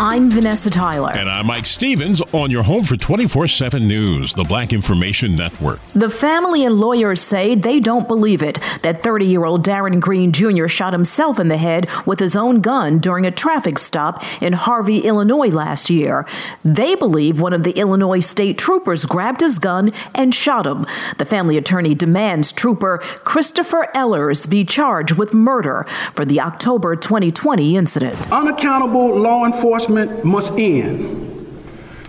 I'm Vanessa Tyler. And I'm Mike Stevens, on your home for 24/7 news, the Black Information Network. The family and lawyers say they don't believe it, that 30-year-old Darren Green Jr. shot himself in the head with his own gun during a traffic stop in Harvey, Illinois last year. They believe one of the Illinois state troopers grabbed his gun and shot him. The family attorney demands trooper Christopher Ellers be charged with murder for the October 2020 incident. Unaccountable law enforcement must end.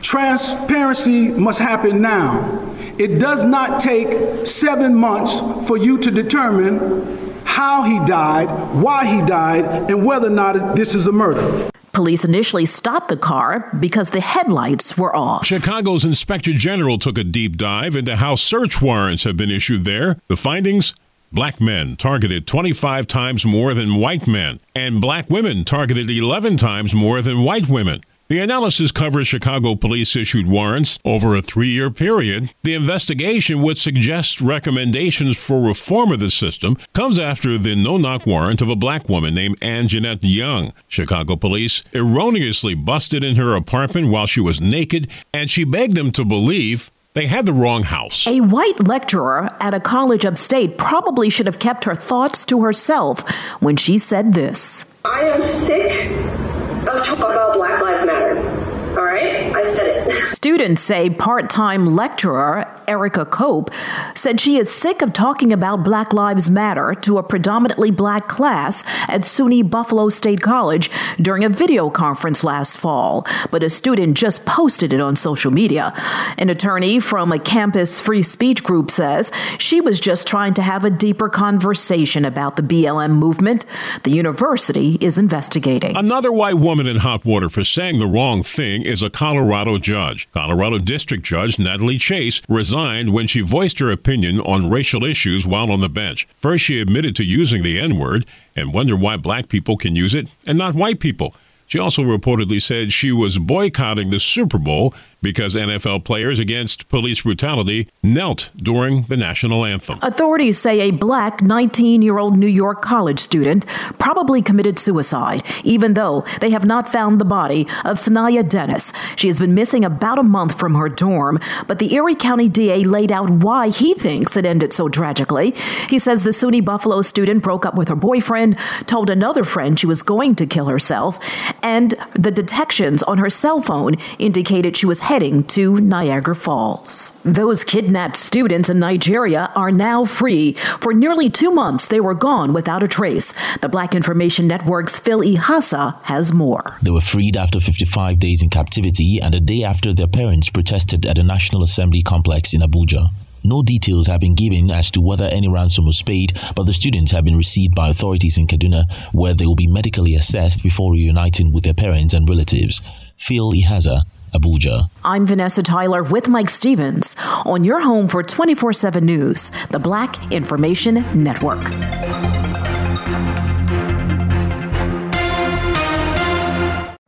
Transparency must happen now. It does not take 7 months for you to determine how he died, why he died, and whether or not this is a murder. Police initially stopped the car because the headlights were off. Chicago's Inspector General took a deep dive into how search warrants have been issued there. The findings? Black men targeted 25 times more than white men, and black women targeted 11 times more than white women. The analysis covers Chicago police-issued warrants over a 3-year period. The investigation would suggest recommendations for reform of the system comes after the no-knock warrant of a black woman named Anjanette Young. Chicago police erroneously busted in her apartment while she was naked, and she begged them to believe they had the wrong house. A white lecturer at a college upstate probably should have kept her thoughts to herself when she said this. I am sick of talking about Black Lives Matter. All right? I said it. Students say part-time lecturer Erica Cope said she is sick of talking about Black Lives Matter to a predominantly black class at SUNY Buffalo State College during a video conference last fall, but a student just posted it on social media. An attorney from a campus free speech group says she was just trying to have a deeper conversation about the BLM movement. The university is investigating. Another white woman in hot water for saying the wrong thing is a Colorado judge. Colorado District Judge Natalie Chase resigned when she voiced her opinion on racial issues while on the bench. First, she admitted to using the N-word and wondered why black people can use it and not white people. She also reportedly said she was boycotting the Super Bowl because NFL players against police brutality knelt during the national anthem. Authorities say a black 19-year-old New York college student probably committed suicide, even though they have not found the body of Sanaya Dennis. She has been missing about a month from her dorm, but the Erie County DA laid out why he thinks it ended so tragically. He says the SUNY Buffalo student broke up with her boyfriend, told another friend she was going to kill herself, and the detections on her cell phone indicated she was heading to Niagara Falls. Those kidnapped students in Nigeria are now free. For nearly 2 months, they were gone without a trace. The Black Information Network's Phil Ihasa has more. They were freed after 55 days in captivity and a day after their parents protested at the National Assembly complex in Abuja. No details have been given as to whether any ransom was paid, but the students have been received by authorities in Kaduna, where they will be medically assessed before reuniting with their parents and relatives. Phil Ihasa, Abuja. I'm Vanessa Tyler with Mike Stevens on your home for 24/7 news, the Black Information Network.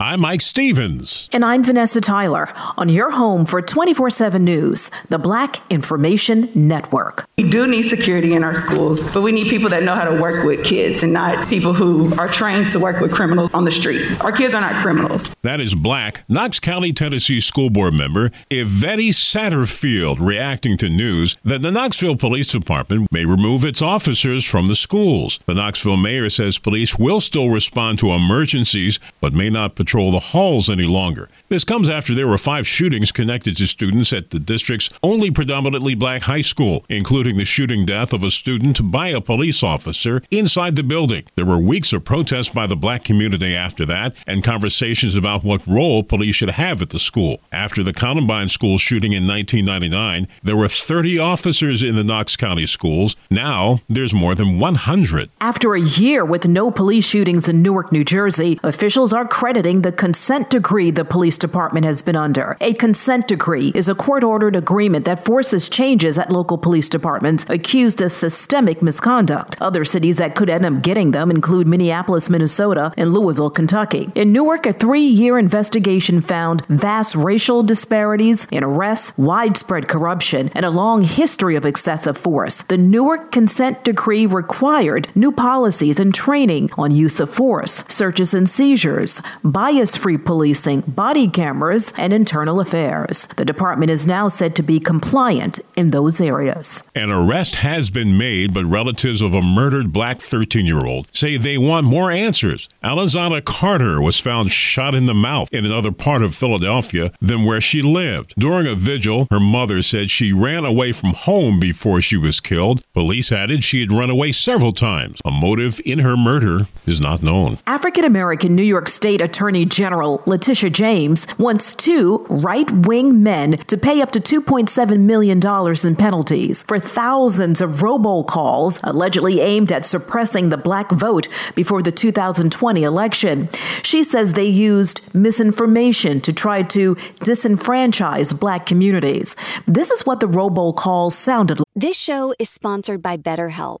I'm Mike Stevens. And I'm Vanessa Tyler on your home for 24/7 news, the Black Information Network. We do need security in our schools, but we need people that know how to work with kids and not people who are trained to work with criminals on the street. Our kids are not criminals. That is Black Knox County, Tennessee school board member Evette Satterfield reacting to news that the Knoxville Police Department may remove its officers from the schools. The Knoxville mayor says police will still respond to emergencies, but may not patrol the halls any longer. This comes after there were 5 shootings connected to students at the district's only predominantly Black high school, including the shooting death of a student by a police officer inside the building. There were weeks of protests by the Black community after that, and conversations about what role police should have at the school. After the Columbine school shooting in 1999, there were 30 officers in the Knox County schools. Now, there's more than 100. After a year with no police shootings in Newark, New Jersey, officials are crediting the consent decree the police department has been under. A consent decree is a court-ordered agreement that forces changes at local police departments accused of systemic misconduct. Other cities that could end up getting them include Minneapolis, Minnesota, and Louisville, Kentucky. In Newark, a 3-year investigation found vast racial disparities in arrests, widespread corruption, and a long history of excessive force. The Newark consent decree required new policies and training on use of force, searches and seizures, bias-free policing, body cameras, and internal affairs. The department is now said to be compliant in those areas. An arrest has been made, but relatives of a murdered Black 13-year-old say they want more answers. Alizana Carter was found shot in the mouth in another part of Philadelphia than where she lived. During a vigil, her mother said she ran away from home before she was killed. Police added she had run away several times. A motive in her murder is not known. African-American New York State Attorney General Letitia James wants 2 right-wing men to pay up to $2.7 million in penalties for thousands of robocalls allegedly aimed at suppressing the Black vote before the 2020 election. She says they used misinformation to try to disenfranchise Black communities. This is what the robocalls sounded like. This show is sponsored by BetterHelp.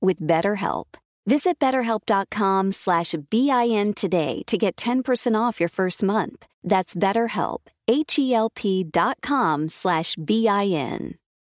with BetterHelp. Visit BetterHelp.com/BIN today to get 10% off your first month. That's BetterHelp, HELP.com/BIN.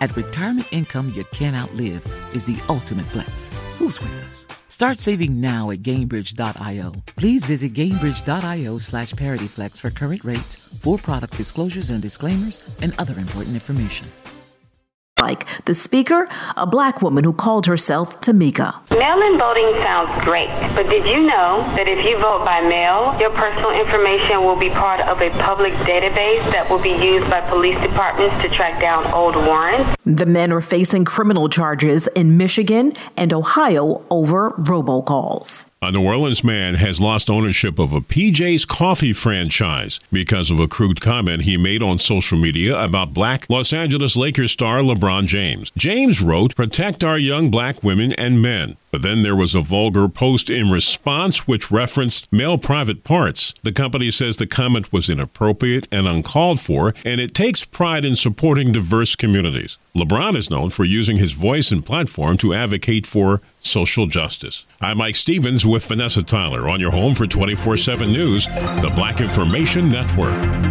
At retirement income you can't outlive is the ultimate flex. Who's with us? Start saving now at Gainbridge.io. Please visit Gainbridge.io/ParityFlex for current rates, for product disclosures and disclaimers, and other important information. Like the speaker, a black woman who called herself Tamika. Mail-in voting sounds great, but did you know that if you vote by mail, your personal information will be part of a public database that will be used by police departments to track down old warrants? The men are facing criminal charges in Michigan and Ohio over robocalls. A New Orleans man has lost ownership of a PJ's Coffee franchise because of a crude comment he made on social media about black Los Angeles Lakers star LeBron James. James wrote, "Protect our young black women and men." But then there was a vulgar post in response which referenced male private parts. The company says the comment was inappropriate and uncalled for, and it takes pride in supporting diverse communities. LeBron is known for using his voice and platform to advocate for social justice. I'm Mike Stevens with Vanessa Tyler on your home for 24/7 News, the Black Information Network.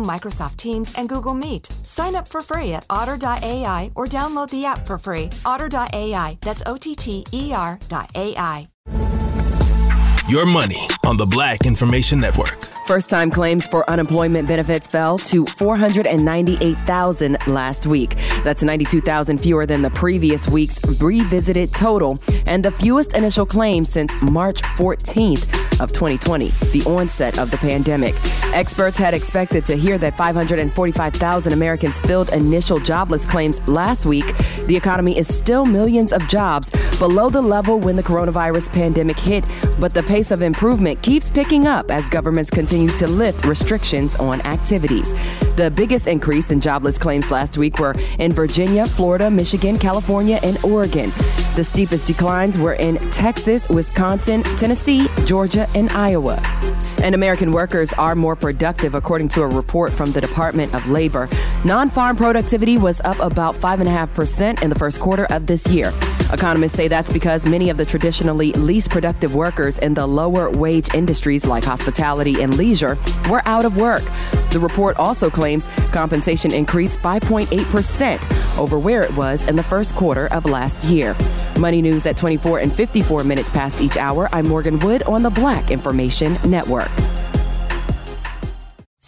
Microsoft Teams, and Google Meet. Sign up for free at Otter.ai or download the app for free. Otter.ai. That's OTTER.ai. Your money on the Black Information Network. First-time claims for unemployment benefits fell to 498,000 last week. That's 92,000 fewer than the previous week's revisited total and the fewest initial claims since March 14th of 2020, the onset of the pandemic. Experts had expected to hear that 545,000 Americans filled initial jobless claims last week. The economy is still millions of jobs below the level when the coronavirus pandemic hit, but the pace of improvement keeps picking up as governments continue to lift restrictions on activities. The biggest increase in jobless claims last week were in Virginia, Florida, Michigan, California, and Oregon. The steepest declines were in Texas, Wisconsin, Tennessee, Georgia, and Iowa. And American workers are more productive, according to a report from the Department of Labor. Non-farm productivity was up about 5.5% in the first quarter of this year. Economists say that's because many of the traditionally least productive workers in the lower wage industries like hospitality and leisure were out of work. The report also claims compensation increased 5.8% over where it was in the first quarter of last year. Money News at 24 and 54 minutes past each hour. I'm Morgan Wood on the Black Information Network.